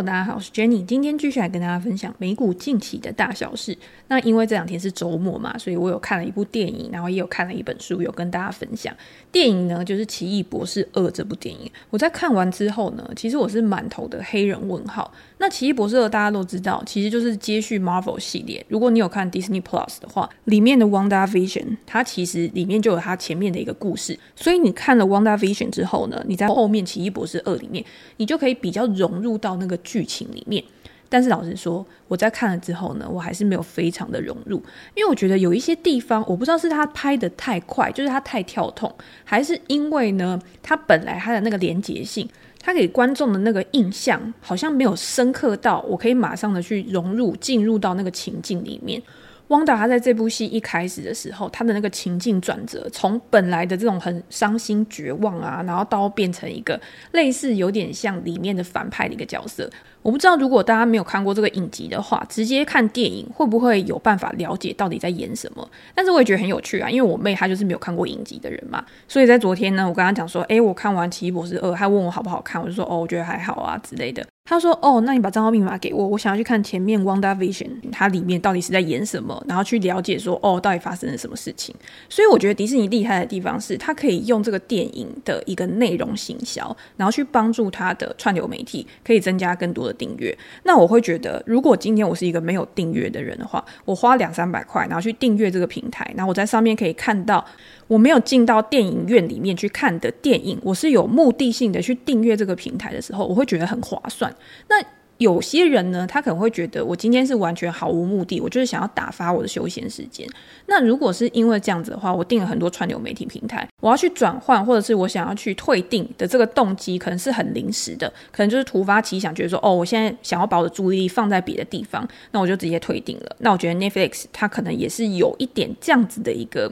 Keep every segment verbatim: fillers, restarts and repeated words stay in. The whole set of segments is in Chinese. Hello， 大家好，我是 Jenny， 今天继续来跟大家分享美股近期的大小事。那因为这两天是周末嘛，所以我有看了一部电影，然后也有看了一本书，有跟大家分享。电影呢就是《奇异博士二》这部电影。我在看完之后呢，其实我是满头的黑人问号。那《奇异博士二》大家都知道，其实就是接续 Marvel 系列。如果你有看 Disney Plus 的话，里面的 WandaVision， 它其实里面就有它前面的一个故事。所以你看了 WandaVision 之后呢，你在后面《奇异博士二》里面，你就可以比较融入到那个剧情里面。但是老实说，我在看了之后呢，我还是没有非常的融入，因为我觉得有一些地方，我不知道是他拍的太快，就是他太跳痛，还是因为呢他本来他的那个连结性，他给观众的那个印象好像没有深刻到我可以马上的去融入进入到那个情境里面。汪达他在这部戏一开始的时候，他的那个情境转折，从本来的这种很伤心绝望啊，然后到变成一个类似有点像里面的反派的一个角色。我不知道如果大家没有看过这个影集的话，直接看电影会不会有办法了解到底在演什么，但是我也觉得很有趣啊，因为我妹她就是没有看过影集的人嘛，所以在昨天呢，我跟她讲说诶，我看完奇异博士二，她问我好不好看，我就说哦，我觉得还好啊之类的。她说哦，那你把账号密码给我，我想要去看前面 WandaVision 它里面到底是在演什么，然后去了解说哦，到底发生了什么事情。所以我觉得迪士尼厉害的地方是它可以用这个电影的一个内容行销，然后去帮助它的串流媒体可以增加更多的订阅。那我会觉得如果今天我是一个没有订阅的人的话，我花两三百块然后去订阅这个平台，然后我在上面可以看到我没有进到电影院里面去看的电影，我是有目的性的去订阅这个平台的时候，我会觉得很划算。那有些人呢，他可能会觉得我今天是完全毫无目的，我就是想要打发我的休闲时间。那如果是因为这样子的话，我订了很多串流媒体平台，我要去转换或者是我想要去退订的这个动机可能是很临时的，可能就是突发奇想，觉得说哦，我现在想要把我的注意力放在别的地方，那我就直接退订了。那我觉得 Netflix 它可能也是有一点这样子的一个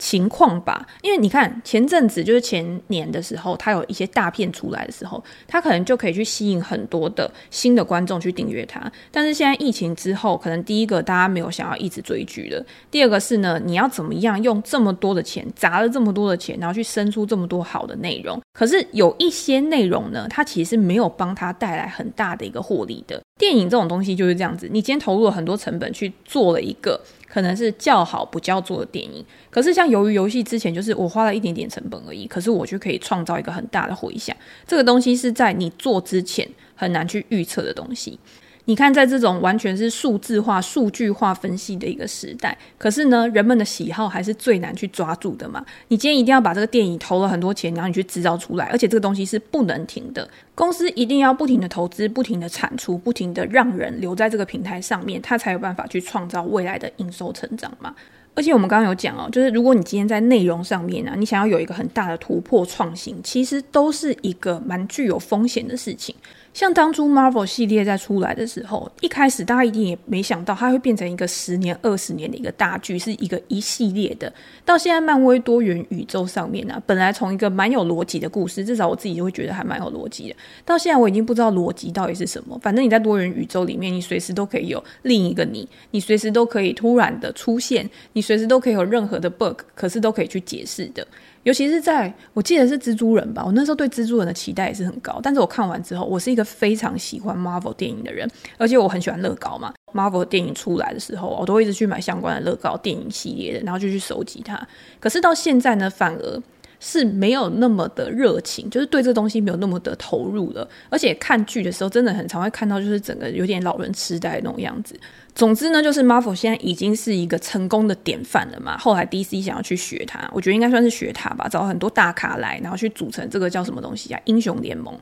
情况吧，因为你看前阵子就是前年的时候，它有一些大片出来的时候，它可能就可以去吸引很多的新的观众去订阅它。但是现在疫情之后，可能第一个大家没有想要一直追剧了，第二个是呢，你要怎么样用这么多的钱，砸了这么多的钱，然后去生出这么多好的内容。可是有一些内容呢，它其实没有帮它带来很大的一个获利的。电影这种东西就是这样子，你今天投入了很多成本去做了一个可能是叫好不叫座的电影，可是像鱿鱼游戏之前就是我花了一点点成本而已，可是我就可以创造一个很大的回响。这个东西是在你做之前很难去预测的东西。你看在这种完全是数字化数据化分析的一个时代，可是呢人们的喜好还是最难去抓住的嘛。你今天一定要把这个电影投了很多钱，然后你去制造出来，而且这个东西是不能停的，公司一定要不停的投资，不停的产出，不停的让人留在这个平台上面，它才有办法去创造未来的营收成长嘛。而且我们刚刚有讲哦，就是如果你今天在内容上面啊，你想要有一个很大的突破创新，其实都是一个蛮具有风险的事情。像当初 Marvel 系列在出来的时候，一开始大家一定也没想到它会变成一个十年二十年的一个大剧，是一个一系列的。到现在漫威多元宇宙上面啊，本来从一个蛮有逻辑的故事，至少我自己就会觉得还蛮有逻辑的，到现在我已经不知道逻辑到底是什么。反正你在多元宇宙里面，你随时都可以有另一个你，你随时都可以突然的出现，你随时都可以有任何的 bug， 可是都可以去解释的。尤其是在我记得是蜘蛛人吧，我那时候对蜘蛛人的期待也是很高，但是我看完之后，我是一个非常喜欢 Marvel 电影的人，而且我很喜欢乐高嘛， Marvel 电影出来的时候我都一直去买相关的乐高电影系列的，然后就去收集它。可是到现在呢，反而是没有那么的热情，就是对这东西没有那么的投入了。而且看剧的时候真的很常会看到就是整个有点老人痴呆那种样子。总之呢，就是 Marvel 现在已经是一个成功的典范了嘛，后来 D C 想要去学它，我觉得应该算是学它吧，找很多大咖来，然后去组成这个叫什么东西啊，英雄联盟。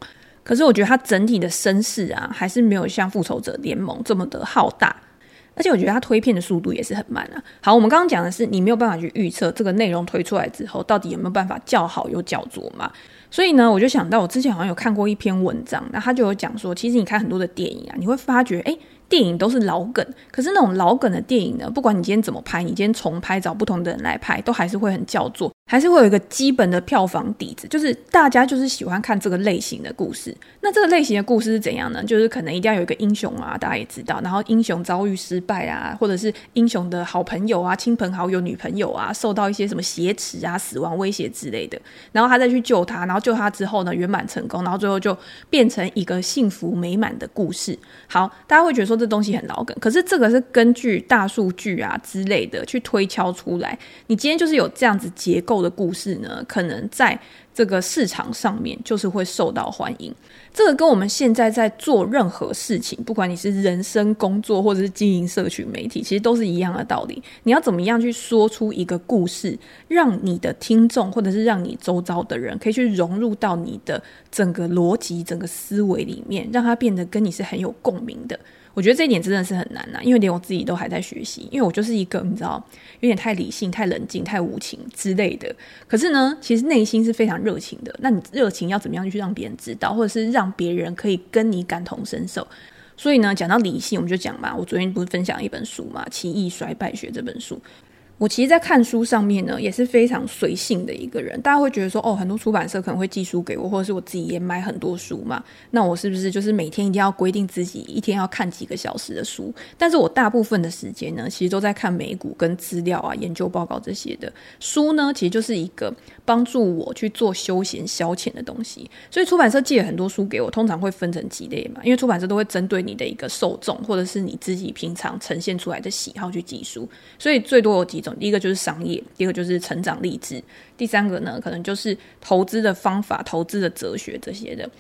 可是我觉得它整体的声势啊，还是没有像复仇者联盟这么的浩大，而且我觉得它推片的速度也是很慢啊。好，我们刚刚讲的是你没有办法去预测这个内容推出来之后到底有没有办法叫好又叫座嘛。所以呢，我就想到我之前好像有看过一篇文章，那他就有讲说，其实你看很多的电影啊，你会发觉诶，电影都是老梗，可是那种老梗的电影呢，不管你今天怎么拍，你今天重拍找不同的人来拍，都还是会很叫座，还是会有一个基本的票房底子，就是大家就是喜欢看这个类型的故事。那这个类型的故事是怎样呢？就是可能一定要有一个英雄啊，大家也知道，然后英雄遭遇失败啊，或者是英雄的好朋友啊、亲朋好友、女朋友啊受到一些什么挟持啊、死亡威胁之类的，然后他再去救他，然后救他之后呢圆满成功，然后最后就变成一个幸福美满的故事。好，大家会觉得说这东西很老梗，可是这个是根据大数据啊之类的去推敲出来，你今天就是有这样子结构的故事呢，可能在这个市场上面就是会受到欢迎。这个跟我们现在在做任何事情，不管你是人生、工作或者是经营社群媒体，其实都是一样的道理。你要怎么样去说出一个故事，让你的听众或者是让你周遭的人可以去融入到你的整个逻辑、整个思维里面，让它变得跟你是很有共鸣的。我觉得这一点真的是很难啊，因为连我自己都还在学习，因为我就是一个你知道有点太理性、太冷静、太无情之类的，可是呢其实内心是非常热情的。那你热情要怎么样去让别人知道，或者是让别人可以跟你感同身受？所以呢讲到理性我们就讲嘛，我昨天不是分享一本书嘛，《奇异衰败学》这本书。我其实在看书上面呢也是非常随性的一个人，大家会觉得说哦，很多出版社可能会寄书给我，或者是我自己也买很多书嘛，那我是不是就是每天一定要规定自己一天要看几个小时的书？但是我大部分的时间呢其实都在看美股跟资料啊、研究报告这些的书呢，其实就是一个帮助我去做休闲消遣的东西。所以出版社寄了很多书给我，通常会分成几类嘛，因为出版社都会针对你的一个受众或者是你自己平常呈现出来的喜好去寄书，所以最多有几种。第一个就是商业，第二个就是成长励志，第三个呢可能就是投资的方法、投资的哲学这些的。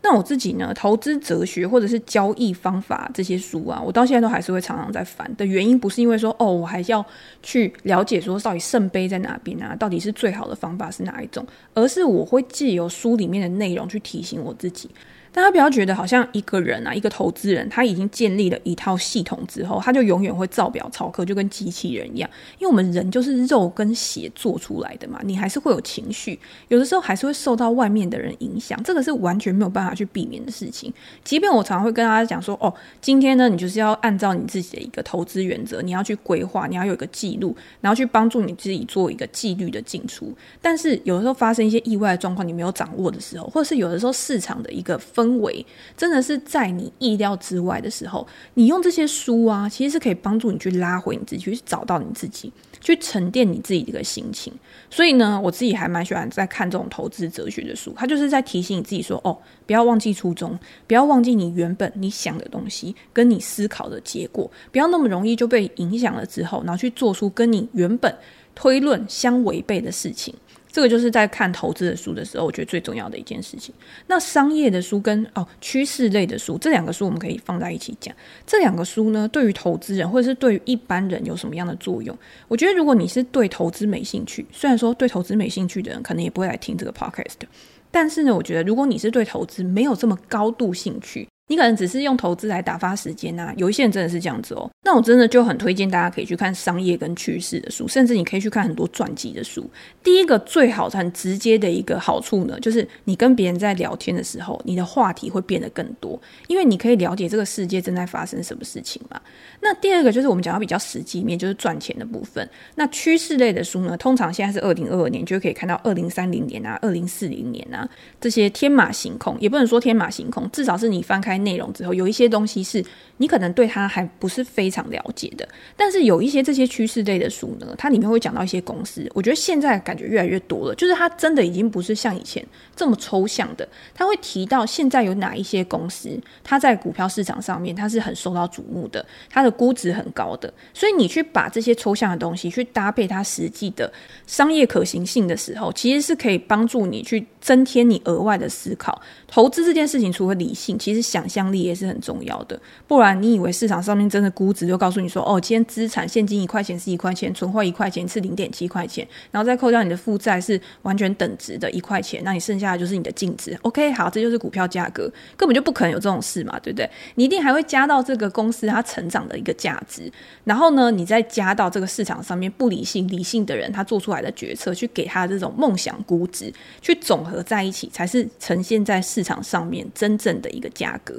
那我自己呢，投资哲学或者是交易方法这些书啊，我到现在都还是会常常在翻的原因，不是因为说哦我还要去了解说到底圣杯在哪边啊，到底是最好的方法是哪一种，而是我会藉由书里面的内容去提醒我自己。大家不要觉得好像一个人啊，一个投资人他已经建立了一套系统之后他就永远会照表操课，就跟机器人一样。因为我们人就是肉跟血做出来的嘛，你还是会有情绪，有的时候还是会受到外面的人影响，这个是完全没有办法去避免的事情。即便我常常会跟大家讲说哦，今天呢你就是要按照你自己的一个投资原则，你要去规划，你要有一个记录，然后去帮助你自己做一个纪律的进出。但是有的时候发生一些意外的状况你没有掌握的时候，或者是有的时候市场的一个氛围真的是在你意料之外的时候，你用这些书啊其实是可以帮助你去拉回你自己，去找到你自己，去沉淀你自己的一个心情。所以呢我自己还蛮喜欢在看这种投资哲学的书，它就是在提醒你自己说哦，不要忘记初衷，不要忘记你原本你想的东西跟你思考的结果，不要那么容易就被影响了之后然后去做出跟你原本推论相违背的事情。这个就是在看投资的书的时候我觉得最重要的一件事情。那商业的书跟哦趋势类的书，这两个书我们可以放在一起讲。这两个书呢对于投资人或者是对于一般人有什么样的作用？我觉得如果你是对投资没兴趣，虽然说对投资没兴趣的人可能也不会来听这个 podcast， 但是呢我觉得如果你是对投资没有这么高度兴趣，你可能只是用投资来打发时间啊，有一些人真的是这样子哦。那我真的就很推荐大家可以去看商业跟趋势的书，甚至你可以去看很多传记的书。第一个最好很直接的一个好处呢，就是你跟别人在聊天的时候，你的话题会变得更多，因为你可以了解这个世界正在发生什么事情嘛。那第二个就是我们讲到比较实际面，就是赚钱的部分。那趋势类的书呢，通常现在是二零二二年，就可以看到二零三零年啊、二零四零年啊这些天马行空，也不能说天马行空，至少是你翻开内容之后有一些东西是你可能对它还不是非常了解的。但是有一些这些趋势类的书呢，它里面会讲到一些公司，我觉得现在感觉越来越多了，就是它真的已经不是像以前这么抽象的，它会提到现在有哪一些公司它在股票市场上面它是很受到瞩目的，它的估值很高的。所以你去把这些抽象的东西去搭配它实际的商业可行性的时候，其实是可以帮助你去增添你额外的思考。投资这件事情除了理性，其实想想象力也是很重要的，不然你以为市场上面真的估值就告诉你说哦，今天资产现金一块钱是一块钱，存货一块钱是 零点七块钱，然后再扣掉你的负债是完全等值的一块钱，那你剩下的就是你的净值， OK 好，这就是股票价格，根本就不可能有这种事嘛，对不对？你一定还会加到这个公司它成长的一个价值，然后呢你再加到这个市场上面不理性、理性的人他做出来的决策，去给他这种梦想估值去总和在一起，才是呈现在市场上面真正的一个价格。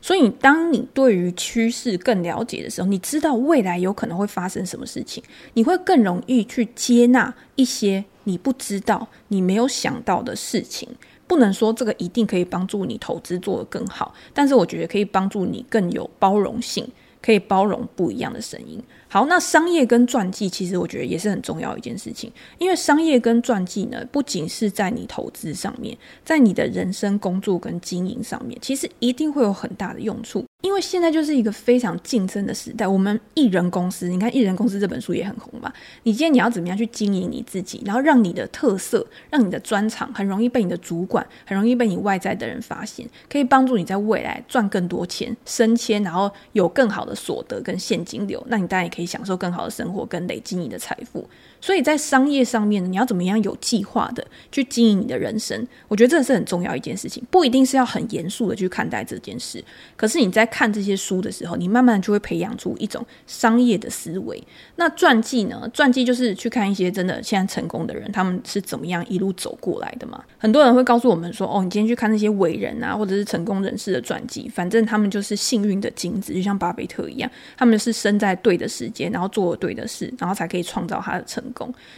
所以当你对于趋势更了解的时候，你知道未来有可能会发生什么事情，你会更容易去接纳一些你不知道、你没有想到的事情。不能说这个一定可以帮助你投资做得更好，但是我觉得可以帮助你更有包容性，可以包容不一样的声音。好，那商业跟传记其实我觉得也是很重要一件事情，因为商业跟传记呢，不仅是在你投资上面，在你的人生、工作跟经营上面，其实一定会有很大的用处。因为现在就是一个非常竞争的时代，我们艺人公司，你看《艺人公司》这本书也很红嘛，你今天你要怎么样去经营你自己，然后让你的特色、让你的专长很容易被你的主管、很容易被你外在的人发现，可以帮助你在未来赚更多钱、升迁，然后有更好的所得跟现金流，那你当然也可以享受更好的生活跟累积你的财富。所以在商业上面，你要怎么样有计划的去经营你的人生，我觉得这是很重要一件事情。不一定是要很严肃的去看待这件事，可是你在看这些书的时候，你慢慢就会培养出一种商业的思维。那传记呢，传记就是去看一些真的现在成功的人，他们是怎么样一路走过来的嘛。很多人会告诉我们说，哦，你今天去看那些伟人啊，或者是成功人士的传记，反正他们就是幸运的精子，就像巴菲特一样，他们是生在对的时间，然后做对的事，然后才可以创造他的成功。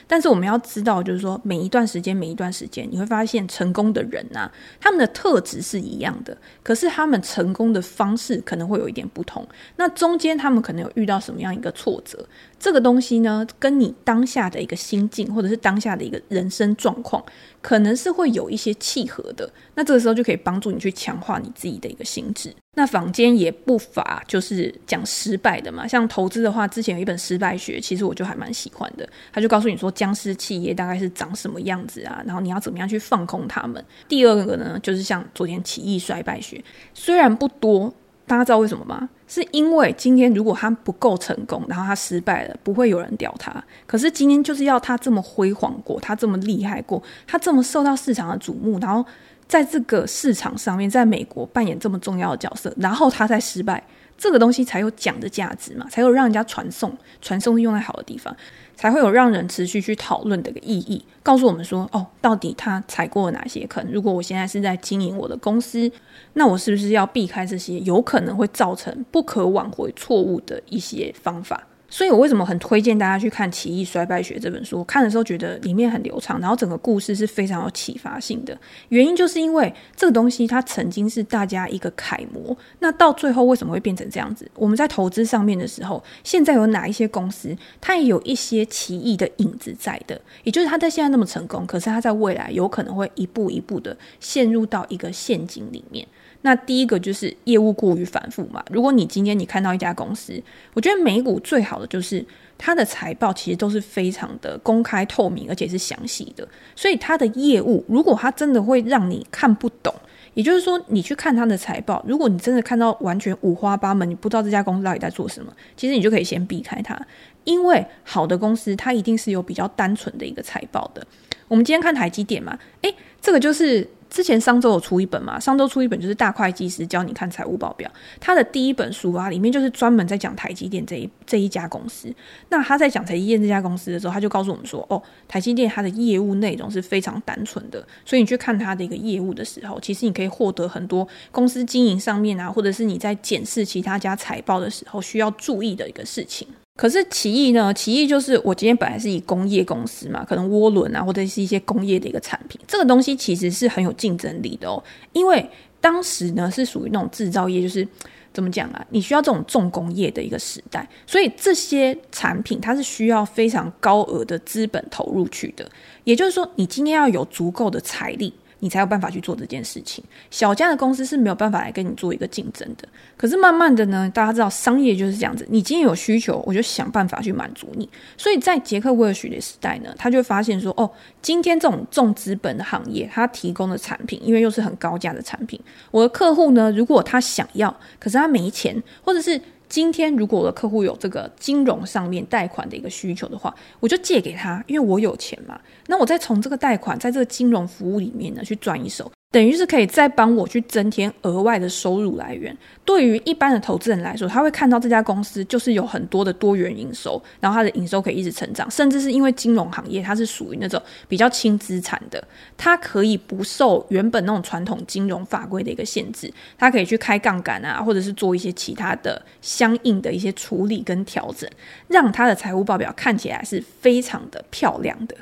但是我们要知道，就是说每一段时间每一段时间，你会发现成功的人啊，他们的特质是一样的，可是他们成功的方式可能会有一点不同。那中间他们可能有遇到什么样一个挫折，这个东西呢，跟你当下的一个心境，或者是当下的一个人生状况，可能是会有一些契合的。那这个时候就可以帮助你去强化你自己的一个心智。那坊间也不乏就是讲失败的嘛，像投资的话，之前有一本失败学，其实我就还蛮喜欢的。他就告诉你说僵尸企业大概是长什么样子啊，然后你要怎么样去放空他们。第二个呢，就是像昨天起义衰败学，虽然不多，大家知道为什么吗？是因为今天如果他不够成功，然后他失败了，不会有人屌他。可是今天就是要他这么辉煌过，他这么厉害过，他这么受到市场的瞩目，然后在这个市场上面，在美国扮演这么重要的角色，然后他再失败，这个东西才有讲的价值嘛，才有让人家传送，传送是用在好的地方，才会有让人持续去讨论的一个意义，告诉我们说，哦，到底他踩过了哪些坑？如果我现在是在经营我的公司，那我是不是要避开这些有可能会造成不可挽回错误的一些方法？所以我为什么很推荐大家去看《起义衰败学》这本书，看的时候觉得里面很流畅，然后整个故事是非常有启发性的，原因就是因为这个东西它曾经是大家一个楷模。那到最后为什么会变成这样子？我们在投资上面的时候，现在有哪一些公司它也有一些奇异的影子在的，也就是它在现在那么成功，可是它在未来有可能会一步一步的陷入到一个陷阱里面。那第一个就是业务过于反复嘛。如果你今天你看到一家公司，我觉得美股最好的就是它的财报其实都是非常的公开透明，而且是详细的，所以它的业务如果它真的会让你看不懂，也就是说你去看它的财报，如果你真的看到完全五花八门，你不知道这家公司到底在做什么，其实你就可以先避开它。因为好的公司它一定是有比较单纯的一个财报的。我们今天看台积电嘛，诶，这个就是之前上周有出一本嘛，上周出一本就是大会计师教你看财务报表，他的第一本书啊，里面就是专门在讲台积电这一这一家公司。那他在讲台积电这家公司的时候，他就告诉我们说，哦，台积电它的业务内容是非常单纯的，所以你去看它的一个业务的时候，其实你可以获得很多公司经营上面啊，或者是你在检视其他家财报的时候需要注意的一个事情。可是奇异呢，奇异就是我今天本来是以工业公司嘛，可能涡轮啊，或者是一些工业的一个产品，这个东西其实是很有竞争力的哦。因为当时呢是属于那种制造业，就是怎么讲啊，你需要这种重工业的一个时代，所以这些产品它是需要非常高额的资本投入去的，也就是说你今天要有足够的财力，你才有办法去做这件事情。小家的公司是没有办法来跟你做一个竞争的。可是慢慢的呢，大家知道商业就是这样子，你今天有需求，我就想办法去满足你。所以在杰克威尔许的时代呢，他就会发现说，哦，今天这种重资本的行业，他提供的产品因为又是很高价的产品，我的客户呢，如果他想要，可是他没钱，或者是今天如果我的客户有这个金融上面贷款的一个需求的话，我就借给他，因为我有钱嘛，那我再从这个贷款在这个金融服务里面呢去赚一手，等于是可以再帮我去增添额外的收入来源。对于一般的投资人来说，他会看到这家公司就是有很多的多元营收，然后他的营收可以一直成长，甚至是因为金融行业它是属于那种比较轻资产的，它可以不受原本那种传统金融法规的一个限制，它可以去开杠杆啊，或者是做一些其他的相应的一些处理跟调整，让它的财务报表看起来是非常的漂亮的。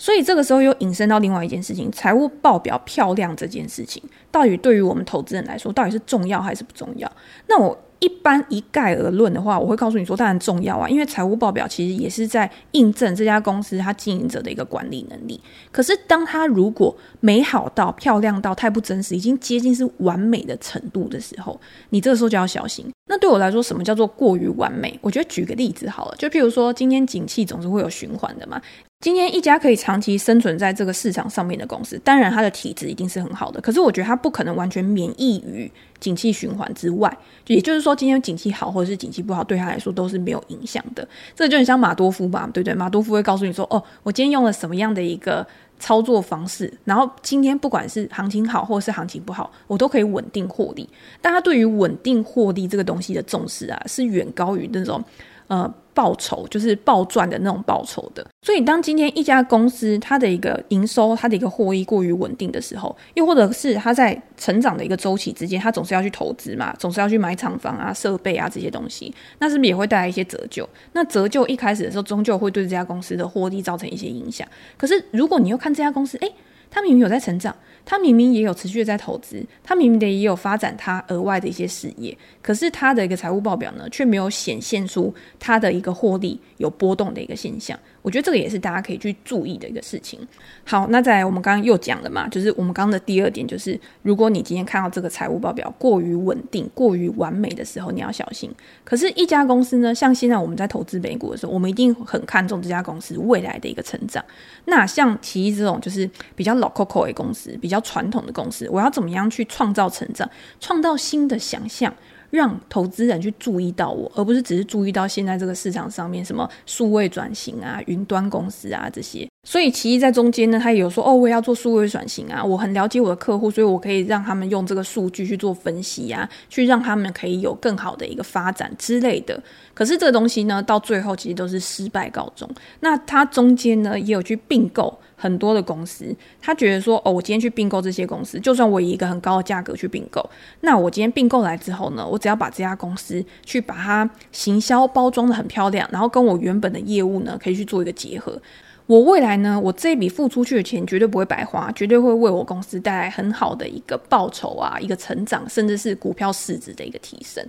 所以这个时候又引申到另外一件事情，财务报表漂亮这件事情到底对于我们投资人来说到底是重要还是不重要？那我一般一概而论的话，我会告诉你说当然重要啊，因为财务报表其实也是在印证这家公司它经营者的一个管理能力。可是当它如果美好到漂亮到太不真实，已经接近是完美的程度的时候，你这个时候就要小心。那对我来说什么叫做过于完美？我觉得举个例子好了，就譬如说今天景气总是会有循环的嘛，今天一家可以长期生存在这个市场上面的公司，当然它的体质一定是很好的，可是我觉得它不可能完全免疫于景气循环之外，也就是说今天景气好或者是景气不好对它来说都是没有影响的。这就很像马多夫吧，对不对？马多夫会告诉你说哦，我今天用了什么样的一个操作方式，然后今天不管是行情好或是行情不好，我都可以稳定获利。但他对于稳定获利这个东西的重视啊，是远高于那种呃报酬，就是暴赚的那种报酬的。所以当今天一家公司它的一个营收它的一个获益过于稳定的时候，又或者是它在成长的一个周期之间，它总是要去投资嘛，总是要去买厂房啊设备啊这些东西，那是不是也会带来一些折旧？那折旧一开始的时候终究会对这家公司的获利造成一些影响。可是如果你又看这家公司，诶，它明明有在成长，它明明也有持续的在投资，它明明的也有发展它额外的一些事业，可是它的一个财务报表呢，却没有显现出它的一个获利有波动的一个现象。我觉得这个也是大家可以去注意的一个事情。好，那再来我们刚刚又讲了嘛，就是我们刚刚的第二点，就是如果你今天看到这个财务报表过于稳定过于完美的时候，你要小心。可是一家公司呢，像现在我们在投资美股的时候，我们一定很看重这家公司未来的一个成长。那像奇异这种就是比较老 Coco 的公司，比较传统的公司，我要怎么样去创造成长，创造新的想象，让投资人去注意到我，而不是只是注意到现在这个市场上面什么数位转型啊云端公司啊这些。所以奇异在中间呢，他也有说哦，我也要做数位转型啊，我很了解我的客户，所以我可以让他们用这个数据去做分析啊，去让他们可以有更好的一个发展之类的。可是这个东西呢，到最后其实都是失败告终。那他中间呢也有去并购很多的公司，他觉得说哦，我今天去并购这些公司，就算我以一个很高的价格去并购，那我今天并购来之后呢，我只要把这家公司去把它行销包装得很漂亮，然后跟我原本的业务呢可以去做一个结合，我未来呢，我这一笔付出去的钱绝对不会白花，绝对会为我公司带来很好的一个报酬啊，一个成长，甚至是股票市值的一个提升。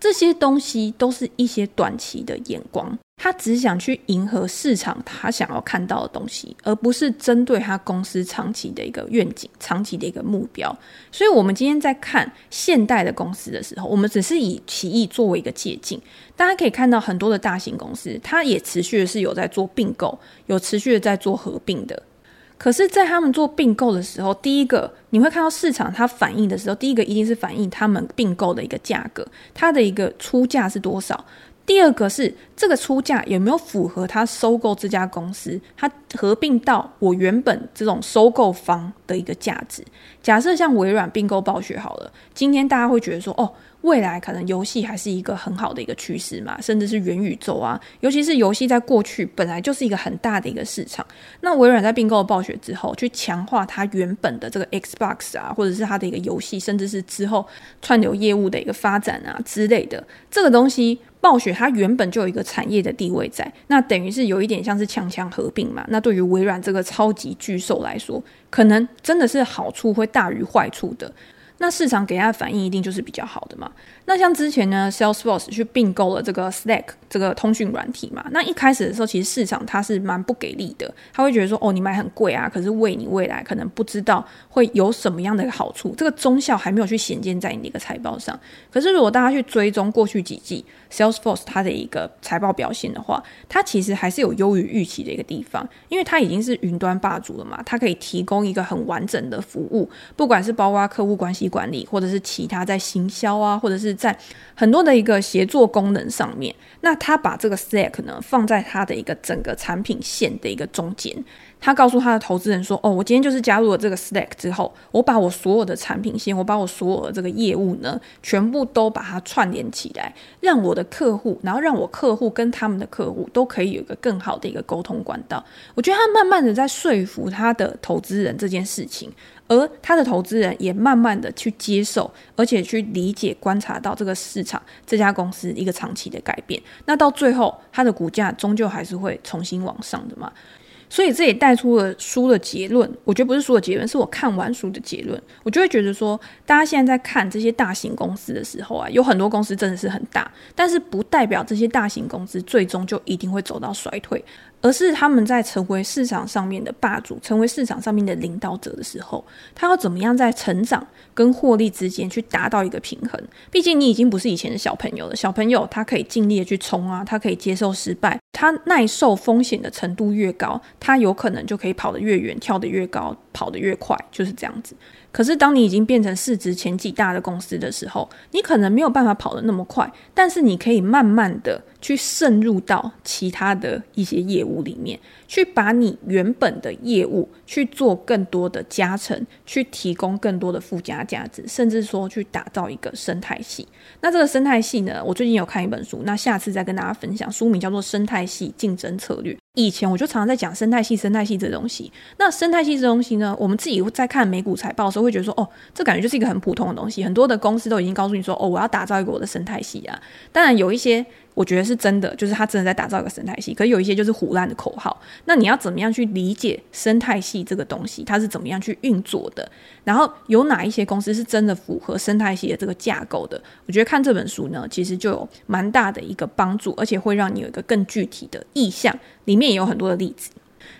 这些东西都是一些短期的眼光，他只想去迎合市场他想要看到的东西，而不是针对他公司长期的一个愿景，长期的一个目标。所以我们今天在看现代的公司的时候，我们只是以奇异作为一个借镜。大家可以看到很多的大型公司，它也持续的是有在做并购，有持续的在做合并的。可是在他们做并购的时候，第一个你会看到市场它反映的时候，第一个一定是反映他们并购的一个价格，它的一个出价是多少，第二个是这个出价有没有符合他收购这家公司，他合并到我原本这种收购方的一个价值。假设像微软并购暴雪好了，今天大家会觉得说哦，未来可能游戏还是一个很好的一个趋势嘛，甚至是元宇宙啊，尤其是游戏在过去本来就是一个很大的一个市场。那微软在并购暴雪之后，去强化它原本的这个 Xbox 啊，或者是它的一个游戏，甚至是之后串流业务的一个发展啊之类的，这个东西暴雪它原本就有一个产业的地位在，那等于是有一点像是强强合并嘛。那对于微软这个超级巨兽来说，可能真的是好处会大于坏处的，那市场给它的反应一定就是比较好的嘛。那像之前呢 Salesforce 去并购了这个 Slack 这个通讯软体嘛，那一开始的时候其实市场它是蛮不给力的，他会觉得说哦，你买很贵啊，可是为你未来可能不知道会有什么样的好处，这个中效还没有去显见在你的一个财报上。可是如果大家去追踪过去几季 Salesforce 它的一个财报表现的话，它其实还是有优于预期的一个地方，因为它已经是云端霸主了嘛，它可以提供一个很完整的服务，不管是包括客户关系管理，或者是其他在行销啊，或者是在很多的一个协作功能上面。那他把这个 Slack 呢放在他的一个整个产品线的一个中间，他告诉他的投资人说哦，我今天就是加入了这个 Slack 之后，我把我所有的产品线，我把我所有的这个业务呢全部都把它串联起来，让我的客户，然后让我客户跟他们的客户都可以有一个更好的一个沟通管道。我觉得他慢慢的在说服他的投资人这件事情，而他的投资人也慢慢的去接受，而且去理解观察到这个市场这家公司一个长期的改变。那到最后他的股价终究还是会重新往上的嘛。所以这也带出了书的结论，我觉得不是书的结论，是我看完书的结论。我就会觉得说，大家现在在看这些大型公司的时候啊，有很多公司真的是很大，但是不代表这些大型公司最终就一定会走到衰退，而是他们在成为市场上面的霸主，成为市场上面的领导者的时候，他要怎么样在成长跟获利之间去达到一个平衡。毕竟你已经不是以前的小朋友了，小朋友他可以尽力的去冲啊，他可以接受失败，他耐受风险的程度越高，他有可能就可以跑得越远，跳得越高，跑得越快，就是这样子。可是当你已经变成市值前几大的公司的时候，你可能没有办法跑得那么快，但是你可以慢慢的去渗入到其他的一些业务里面，去把你原本的业务去做更多的加成，去提供更多的附加价值，甚至说去打造一个生态系。那这个生态系呢，我最近有看一本书，那下次再跟大家分享，书名叫做生态系竞争策略。以前我就常常在讲生态系生态系这东西，那生态系这东西呢，我们自己在看美股财报的时候会觉得说，哦，这感觉就是一个很普通的东西，很多的公司都已经告诉你说，哦，我要打造一个我的生态系啊。当然有一些我觉得是真的，就是他真的在打造一个生态系，可是有一些就是唬烂的口号。那你要怎么样去理解生态系这个东西，它是怎么样去运作的，然后有哪一些公司是真的符合生态系的这个架构的，我觉得看这本书呢其实就有蛮大的一个帮助，而且会让你有一个更具体的意向，里面也有很多的例子。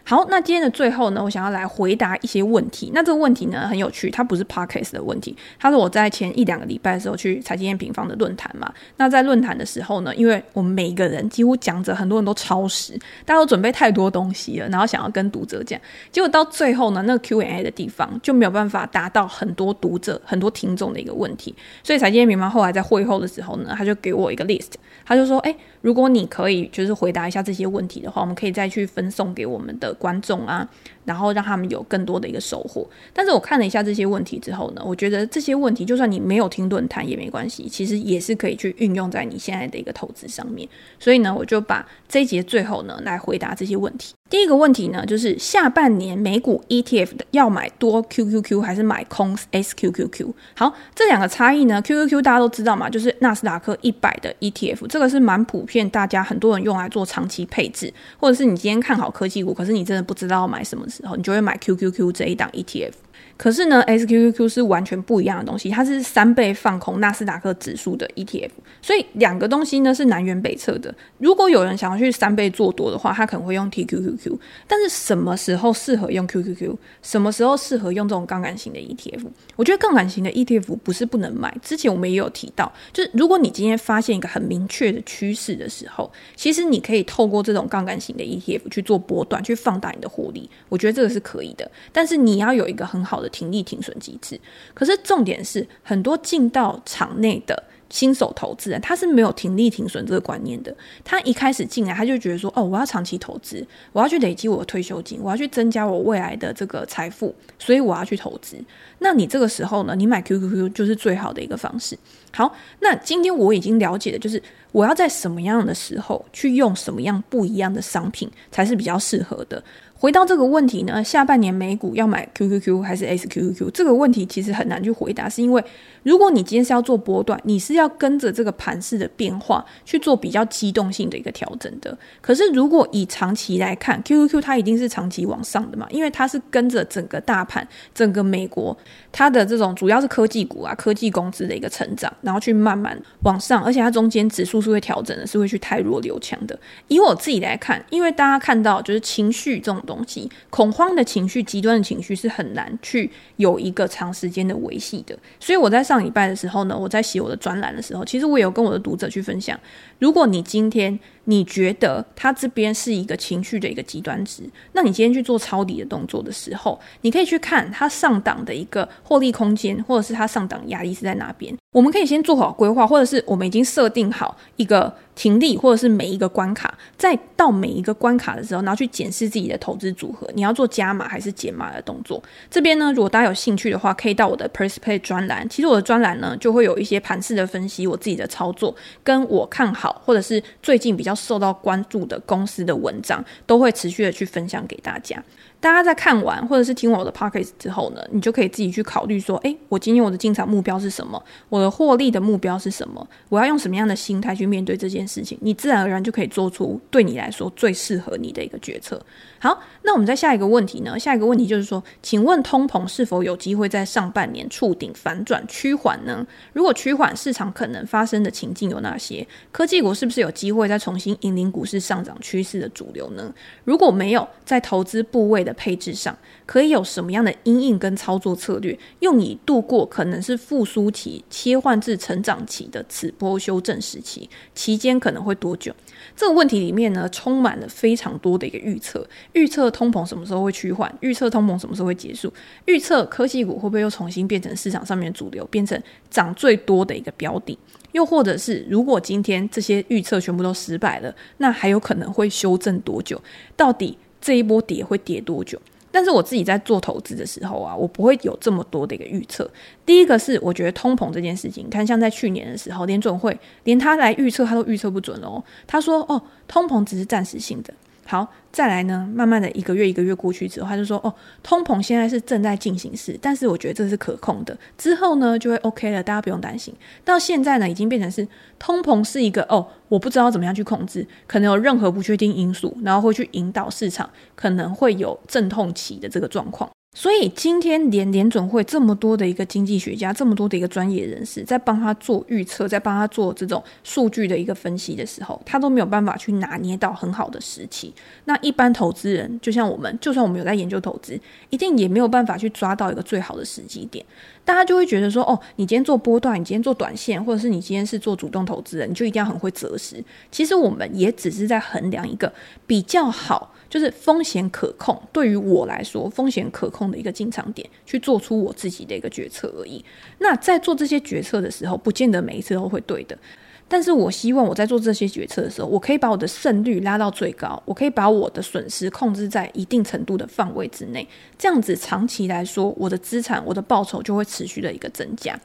好，那今天的最后呢，我想要来回答一些问题。那这个问题呢很有趣，它不是 podcast 的问题，它是我在前一两个礼拜的时候去财经 M 平方的论坛嘛。那在论坛的时候呢，因为我们每一个人几乎讲者，很多人都超时，大家都准备太多东西了，然后想要跟读者讲，结果到最后呢，那个 Q and A 的地方就没有办法达到很多读者很多听众的一个问题。所以财经 M 平方后来在会后的时候呢，他就给我一个 list， 他就说，欸，如果你可以就是回答一下这些问题的话，我们可以再去分送给我们的观众啊，然后让他们有更多的一个收获。但是我看了一下这些问题之后呢，我觉得这些问题就算你没有听论坛也没关系，其实也是可以去运用在你现在的一个投资上面。所以呢，我就把这一节最后呢来回答这些问题。第一个问题呢，就是下半年美股 E T F 要买多 Q Q Q 还是买空 S Q Q Q。 好，这两个差异呢， Q Q Q 大家都知道嘛，就是纳斯达克一百的 E T F， 这个是蛮普遍，大家很多人用来做长期配置，或者是你今天看好科技股，可是你真的不知道要买什么的时候，你就会买 Q Q Q 这一档 E T F。可是呢 S Q Q Q 是完全不一样的东西，它是三倍放空纳斯达克指数的 E T F， 所以两个东西呢是南辕北辙的。如果有人想要去三倍做多的话，他可能会用 T Q Q Q， 但是什么时候适合用 Q Q Q， 什么时候适合用这种杠杆型的 E T F。 我觉得杠杆型的 E T F 不是不能买，之前我们也有提到，就是如果你今天发现一个很明确的趋势的时候，其实你可以透过这种杠杆型的 E T F 去做波段，去放大你的获利，我觉得这个是可以的，但是你要有一个很好的停利停损机制。可是重点是，很多进到场内的新手投资人，他是没有停利停损这个观念的。他一开始进来，他就觉得说，哦，我要长期投资，我要去累积我的退休金，我要去增加我未来的这个财富，所以我要去投资。那你这个时候呢，你买 Q Q Q 就是最好的一个方式。好，那今天我已经了解的就是，我要在什么样的时候去用什么样不一样的商品才是比较适合的。回到这个问题呢，下半年美股要买 Q Q Q 还是 S Q Q Q， 这个问题其实很难去回答，是因为如果你今天是要做波段，你是要跟着这个盘势的变化去做比较机动性的一个调整的。可是如果以长期来看， Q Q Q 它一定是长期往上的嘛，因为它是跟着整个大盘，整个美国它的这种主要是科技股啊，科技公司的一个成长，然后去慢慢往上，而且它中间指数是会调整的，是会去汰弱留强的。以我自己来看，因为大家看到就是情绪这种东西，恐慌的情绪，极端的情绪是很难去有一个长时间的维系的。所以我在上礼拜的时候呢，我在写我的专栏的时候，其实我也有跟我的读者去分享，如果你今天你觉得它这边是一个情绪的一个极端值，那你今天去做抄底的动作的时候，你可以去看它上档的一个获利空间，或者是它上档压力是在哪边，我们可以先做好规划，或者是我们已经设定好一个停利，或者是每一个关卡，再到每一个关卡的时候，然后去检视自己的投资组合，你要做加码还是减码的动作。这边呢，如果大家有兴趣的话，可以到我的 Perspay 专栏，其实我的专栏呢就会有一些盘势的分析，我自己的操作，跟我看好或者是最近比较受到关注的公司的文章，都会持续的去分享给大家。大家在看完或者是听完我的 podcast 之后呢，你就可以自己去考虑说，诶，我今天我的进场目标是什么，我的获利的目标是什么，我要用什么样的心态去面对这件件事情，你自然而然就可以做出对你来说最适合你的一个决策。好，那我们再下一个问题呢，下一个问题就是说，请问通膨是否有机会在上半年触顶反转趋缓呢？如果趋缓，市场可能发生的情境有哪些？科技股是不是有机会再重新引领股市上涨趋势的主流呢？如果没有，在投资部位的配置上可以有什么样的因应跟操作策略，用以度过可能是复苏期切换至成长期的此波修正时期，期间可能会多久？这个问题里面呢，充满了非常多的一个预测，预测通膨什么时候会趋缓，预测通膨什么时候会结束，预测科技股会不会又重新变成市场上面的主流，变成涨最多的一个标的，又或者是如果今天这些预测全部都失败了，那还有可能会修正多久？到底这一波跌会跌多久？但是我自己在做投资的时候啊，我不会有这么多的一个预测。第一个是我觉得通膨这件事情，你看像在去年的时候，联准会连他来预测他都预测不准哦。他说哦，通膨只是暂时性的。好，再来呢，慢慢的一个月一个月过去之后，他就说哦，通膨现在是正在进行式，但是我觉得这是可控的，之后呢就会 OK 了，大家不用担心。到现在呢，已经变成是通膨是一个哦，我不知道怎么样去控制，可能有任何不确定因素，然后会去引导市场可能会有阵痛期的这个状况。所以今天连联准会这么多的一个经济学家，这么多的一个专业人士在帮他做预测，在帮他做这种数据的一个分析的时候，他都没有办法去拿捏到很好的时期。那一般投资人就像我们，就算我们有在研究投资，一定也没有办法去抓到一个最好的时机点。大家就会觉得说哦，你今天做波段，你今天做短线，或者是你今天是做主动投资人，你就一定要很会择时。其实我们也只是在衡量一个比较好，就是风险可控，对于我来说风险可控的一个进场点，去做出我自己的一个决策而已。那在做这些决策的时候，不见得每一次都会对的，但是我希望我在做这些决策的时候，我可以把我的胜率拉到最高，我可以把我的损失控制在一定程度的范围之内，这样子长期来说，我的资产，我的报酬就会持续的一个增加。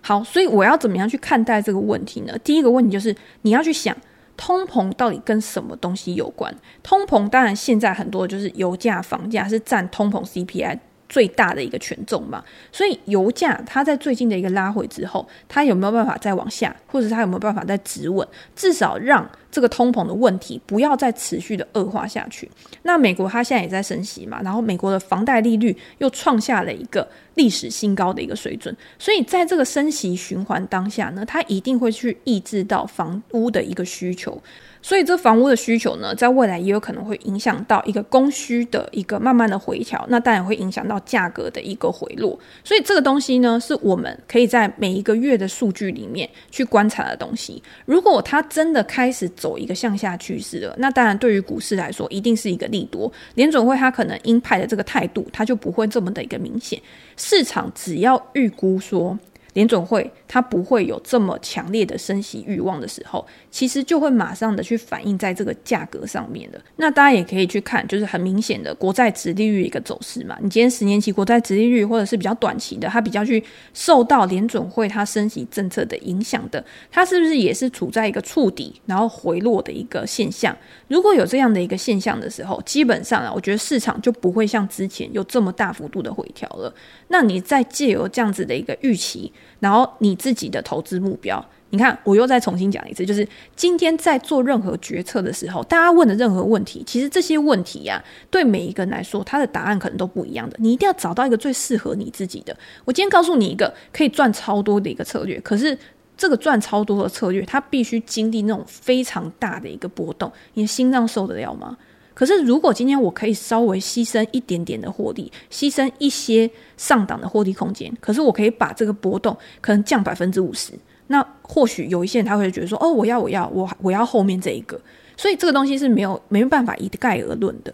好，所以我要怎么样去看待这个问题呢？第一个问题就是你要去想通膨到底跟什么东西有关？通膨当然现在很多就是油价、房价是占通膨 C P I 最大的一个权重嘛，所以油价它在最近的一个拉回之后，它有没有办法再往下，或者它有没有办法再止稳，至少让这个通膨的问题不要再持续的恶化下去。那美国它现在也在升息嘛，然后美国的房贷利率又创下了一个历史新高的一个水准，所以在这个升息循环当下呢，它一定会去抑制到房屋的一个需求，所以这房屋的需求呢，在未来也有可能会影响到一个供需的一个慢慢的回调，那当然会影响到价格的一个回落。所以这个东西呢，是我们可以在每一个月的数据里面去观察的东西。如果它真的开始走一个向下趋势了，那当然对于股市来说一定是一个利多，联准会它可能鹰派的这个态度它就不会这么的一个明显。市场只要预估说联准会它不会有这么强烈的升息欲望的时候，其实就会马上的去反映在这个价格上面的。那大家也可以去看，就是很明显的国债殖利率一个走势嘛，你今天十年期国债殖利率或者是比较短期的，它比较去受到联准会它升息政策的影响的，它是不是也是处在一个触底然后回落的一个现象？如果有这样的一个现象的时候，基本上啊，我觉得市场就不会像之前有这么大幅度的回调了。那你再借由这样子的一个预期，然后你自己的投资目标，你看我又再重新讲一次，就是今天在做任何决策的时候，大家问的任何问题，其实这些问题啊，对每一个人来说他的答案可能都不一样的，你一定要找到一个最适合你自己的。我今天告诉你一个可以赚超多的一个策略，可是这个赚超多的策略它必须经历那种非常大的一个波动，你的心脏受得了吗？可是如果今天我可以稍微牺牲一点点的获利，牺牲一些上档的获利空间，可是我可以把这个波动可能降 百分之五十， 那或许有一些人他会觉得说哦，我要我要我我要后面这一个，所以这个东西是没有没办法一概而论的。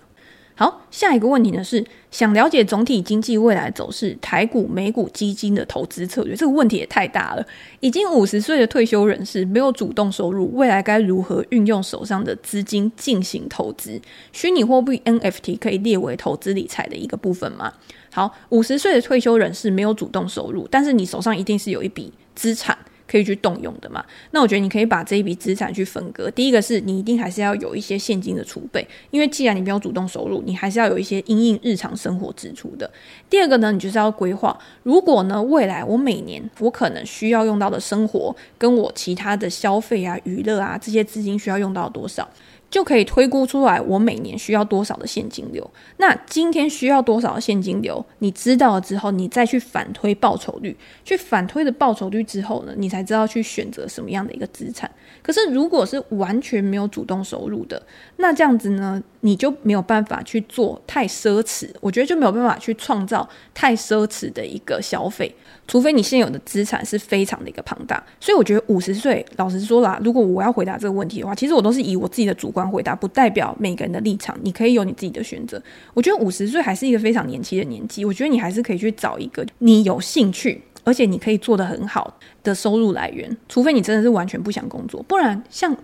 好，下一个问题呢是想了解总体经济未来走势，台股、美股基金的投资策略。这个问题也太大了，已经五十岁的退休人士没有主动收入，未来该如何运用手上的资金进行投资？虚拟货币 N F T 可以列为投资理财的一个部分吗？好，五十岁的退休人士没有主动收入，但是你手上一定是有一笔资产可以去动用的嘛。那我觉得你可以把这一笔资产去分割，第一个是你一定还是要有一些现金的储备，因为既然你没有主动收入，你还是要有一些因应日常生活支出的。第二个呢，你就是要规划，如果呢未来我每年我可能需要用到的生活跟我其他的消费啊、娱乐啊这些资金需要用到多少，就可以推估出来我每年需要多少的现金流。那今天需要多少的现金流，你知道了之后，你再去反推报酬率，去反推的报酬率之后呢，你才知道去选择什么样的一个资产。可是如果是完全没有主动收入的，那这样子呢，你就没有办法去做太奢侈，我觉得就没有办法去创造太奢侈的一个消费，除非你现有的资产是非常的一个庞大。所以我觉得五十岁，老实说啦，如果我要回答这个问题的话，其实我都是以我自己的主观回答，不代表每个人的立场，你可以有你自己的选择。我觉得五十岁还是一个非常年轻的年纪，我觉得你还是可以去找一个你有兴趣而且你可以做得很好的收入来源，除非你真的是完全不想工作。不然像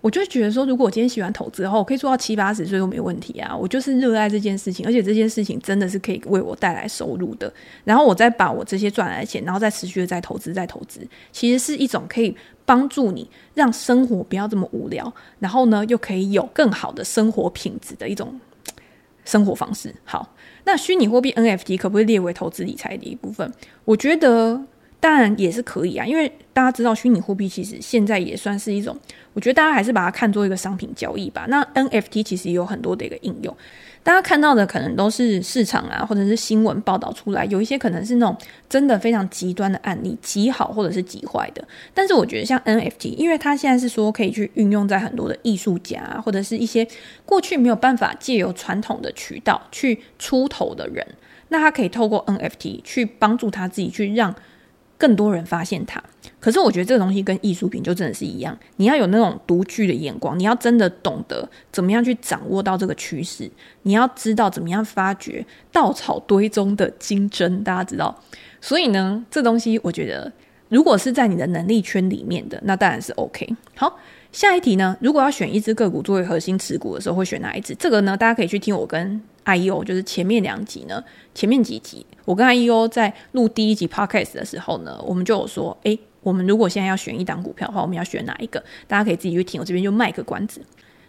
我就觉得说，如果我今天喜欢投资的话，我可以做到七八十岁都没问题啊，我就是热爱这件事情，而且这件事情真的是可以为我带来收入的，然后我再把我这些赚来的钱，然后再持续的再投资再投资，其实是一种可以帮助你让生活不要这么无聊，然后呢又可以有更好的生活品质的一种生活方式。好，那虚拟货币 N F T 可不可以列为投资理财的一部分？我觉得当然也是可以啊，因为大家知道虚拟货币其实现在也算是一种，我觉得大家还是把它看作一个商品交易吧。那 N F T 其实也有很多的一个应用，大家看到的可能都是市场啊或者是新闻报道出来，有一些可能是那种真的非常极端的案例，极好或者是极坏的。但是我觉得像 N F T， 因为它现在是说可以去运用在很多的艺术家、啊、或者是一些过去没有办法借由传统的渠道去出头的人，那他可以透过 N F T 去帮助他自己，去让更多人发现它。可是我觉得这个东西跟艺术品就真的是一样，你要有那种独具的眼光，你要真的懂得怎么样去掌握到这个趋势，你要知道怎么样发掘稻草堆中的金针，大家知道。所以呢，这东西我觉得如果是在你的能力圈里面的，那当然是 OK。 好，下一题呢，如果要选一只个股作为核心持股的时候，会选哪一只？这个呢，大家可以去听我跟 I E O， 就是前面两集呢，前面几集我跟 I E O 在录第一集 podcast 的时候呢，我们就有说，诶，我们如果现在要选一档股票的话，我们要选哪一个？大家可以自己去听，我这边就卖个关子。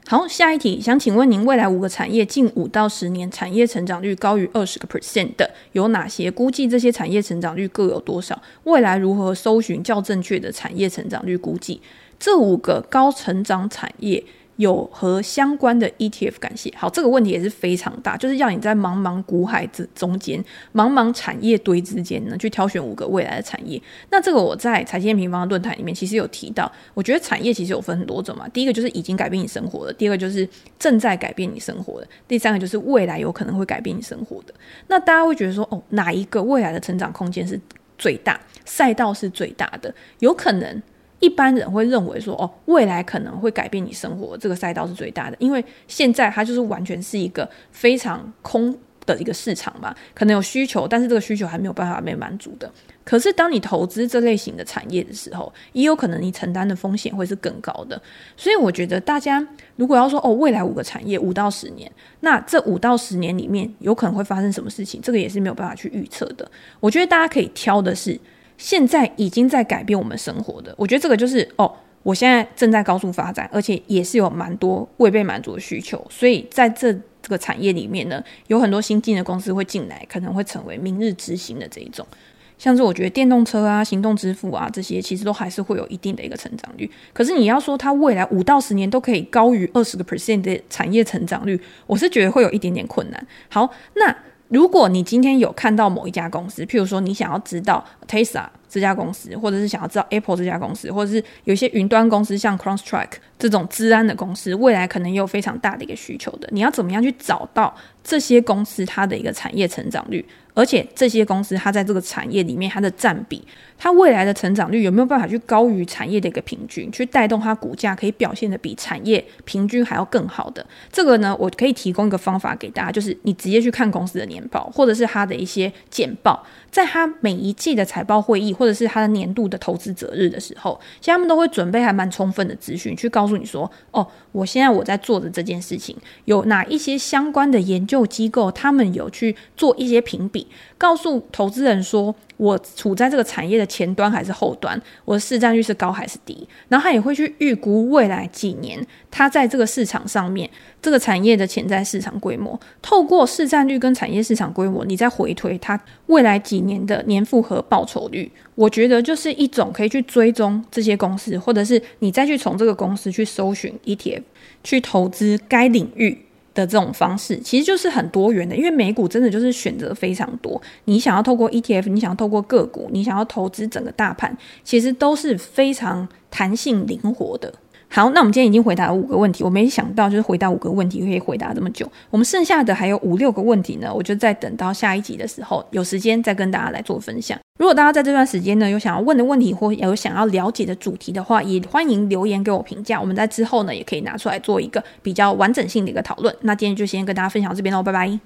好，下一题，想请问您未来五个产业近五到十年产业成长率高于 百分之二十 的有哪些？估计这些产业成长率各有多少？未来如何搜寻较正确的产业成长率估计？这五个高成长产业有和相关的 E T F？ 感谢。好，这个问题也是非常大，就是要你在茫茫股海之中间，茫茫产业堆之间呢，去挑选五个未来的产业。那这个我在财经平方的论坛里面其实有提到，我觉得产业其实有分很多种嘛，第一个就是已经改变你生活的，第二个就是正在改变你生活的，第三个就是未来有可能会改变你生活的。那大家会觉得说，哦，哪一个未来的成长空间是最大，赛道是最大的？有可能一般人会认为说，哦，未来可能会改变你生活，这个赛道是最大的，因为现在它就是完全是一个非常空的一个市场嘛，可能有需求，但是这个需求还没有办法被满足的。可是当你投资这类型的产业的时候，也有可能你承担的风险会是更高的。所以我觉得大家如果要说，哦，未来五个产业五到十年，那这五到十年里面有可能会发生什么事情，这个也是没有办法去预测的。我觉得大家可以挑的是现在已经在改变我们生活的，我觉得这个就是哦，我现在正在高速发展，而且也是有蛮多未被满足的需求，所以在这这个产业里面呢，有很多新进的公司会进来，可能会成为明日之星的这一种。像是我觉得电动车啊、行动支付啊这些，其实都还是会有一定的一个成长率。可是你要说它未来五到十年都可以高于 百分之二十 的产业成长率，我是觉得会有一点点困难。好，那如果你今天有看到某一家公司，譬如说你想要知道 Tesla 这家公司，或者是想要知道 Apple 这家公司，或者是有一些云端公司像 CrowdStrike 这种资安的公司，未来可能也有非常大的一个需求的，你要怎么样去找到这些公司它的一个产业成长率，而且这些公司它在这个产业里面它的占比，它未来的成长率有没有办法去高于产业的一个平均，去带动它股价可以表现的比产业平均还要更好的。这个呢，我可以提供一个方法给大家，就是你直接去看公司的年报，或者是它的一些简报，在它每一季的财报会议，或者是它的年度的投资者日的时候，其实他们都会准备还蛮充分的资讯去告诉你说，哦，我现在我在做的这件事情有哪一些相关的研究机构他们有去做一些评比，告诉投资人说我处在这个产业的前端还是后端，我的市占率是高还是低，然后他也会去预估未来几年他在这个市场上面这个产业的潜在市场规模，透过市占率跟产业市场规模你再回推他未来几年的年复合报酬率。我觉得就是一种可以去追踪这些公司，或者是你再去从这个公司去搜寻 E T F 去投资该领域的这种方式，其实就是很多元的，因为美股真的就是选择非常多，你想要透过 E T F， 你想要透过个股，你想要投资整个大盘，其实都是非常弹性灵活的。好，那我们今天已经回答了五个问题，我没想到就是回答五个问题可以回答这么久，我们剩下的还有五六个问题呢，我就再等到下一集的时候有时间再跟大家来做分享。如果大家在这段时间呢有想要问的问题或有想要了解的主题的话，也欢迎留言给我评价，我们在之后呢也可以拿出来做一个比较完整性的一个讨论。那今天就先跟大家分享到这边咯，拜拜。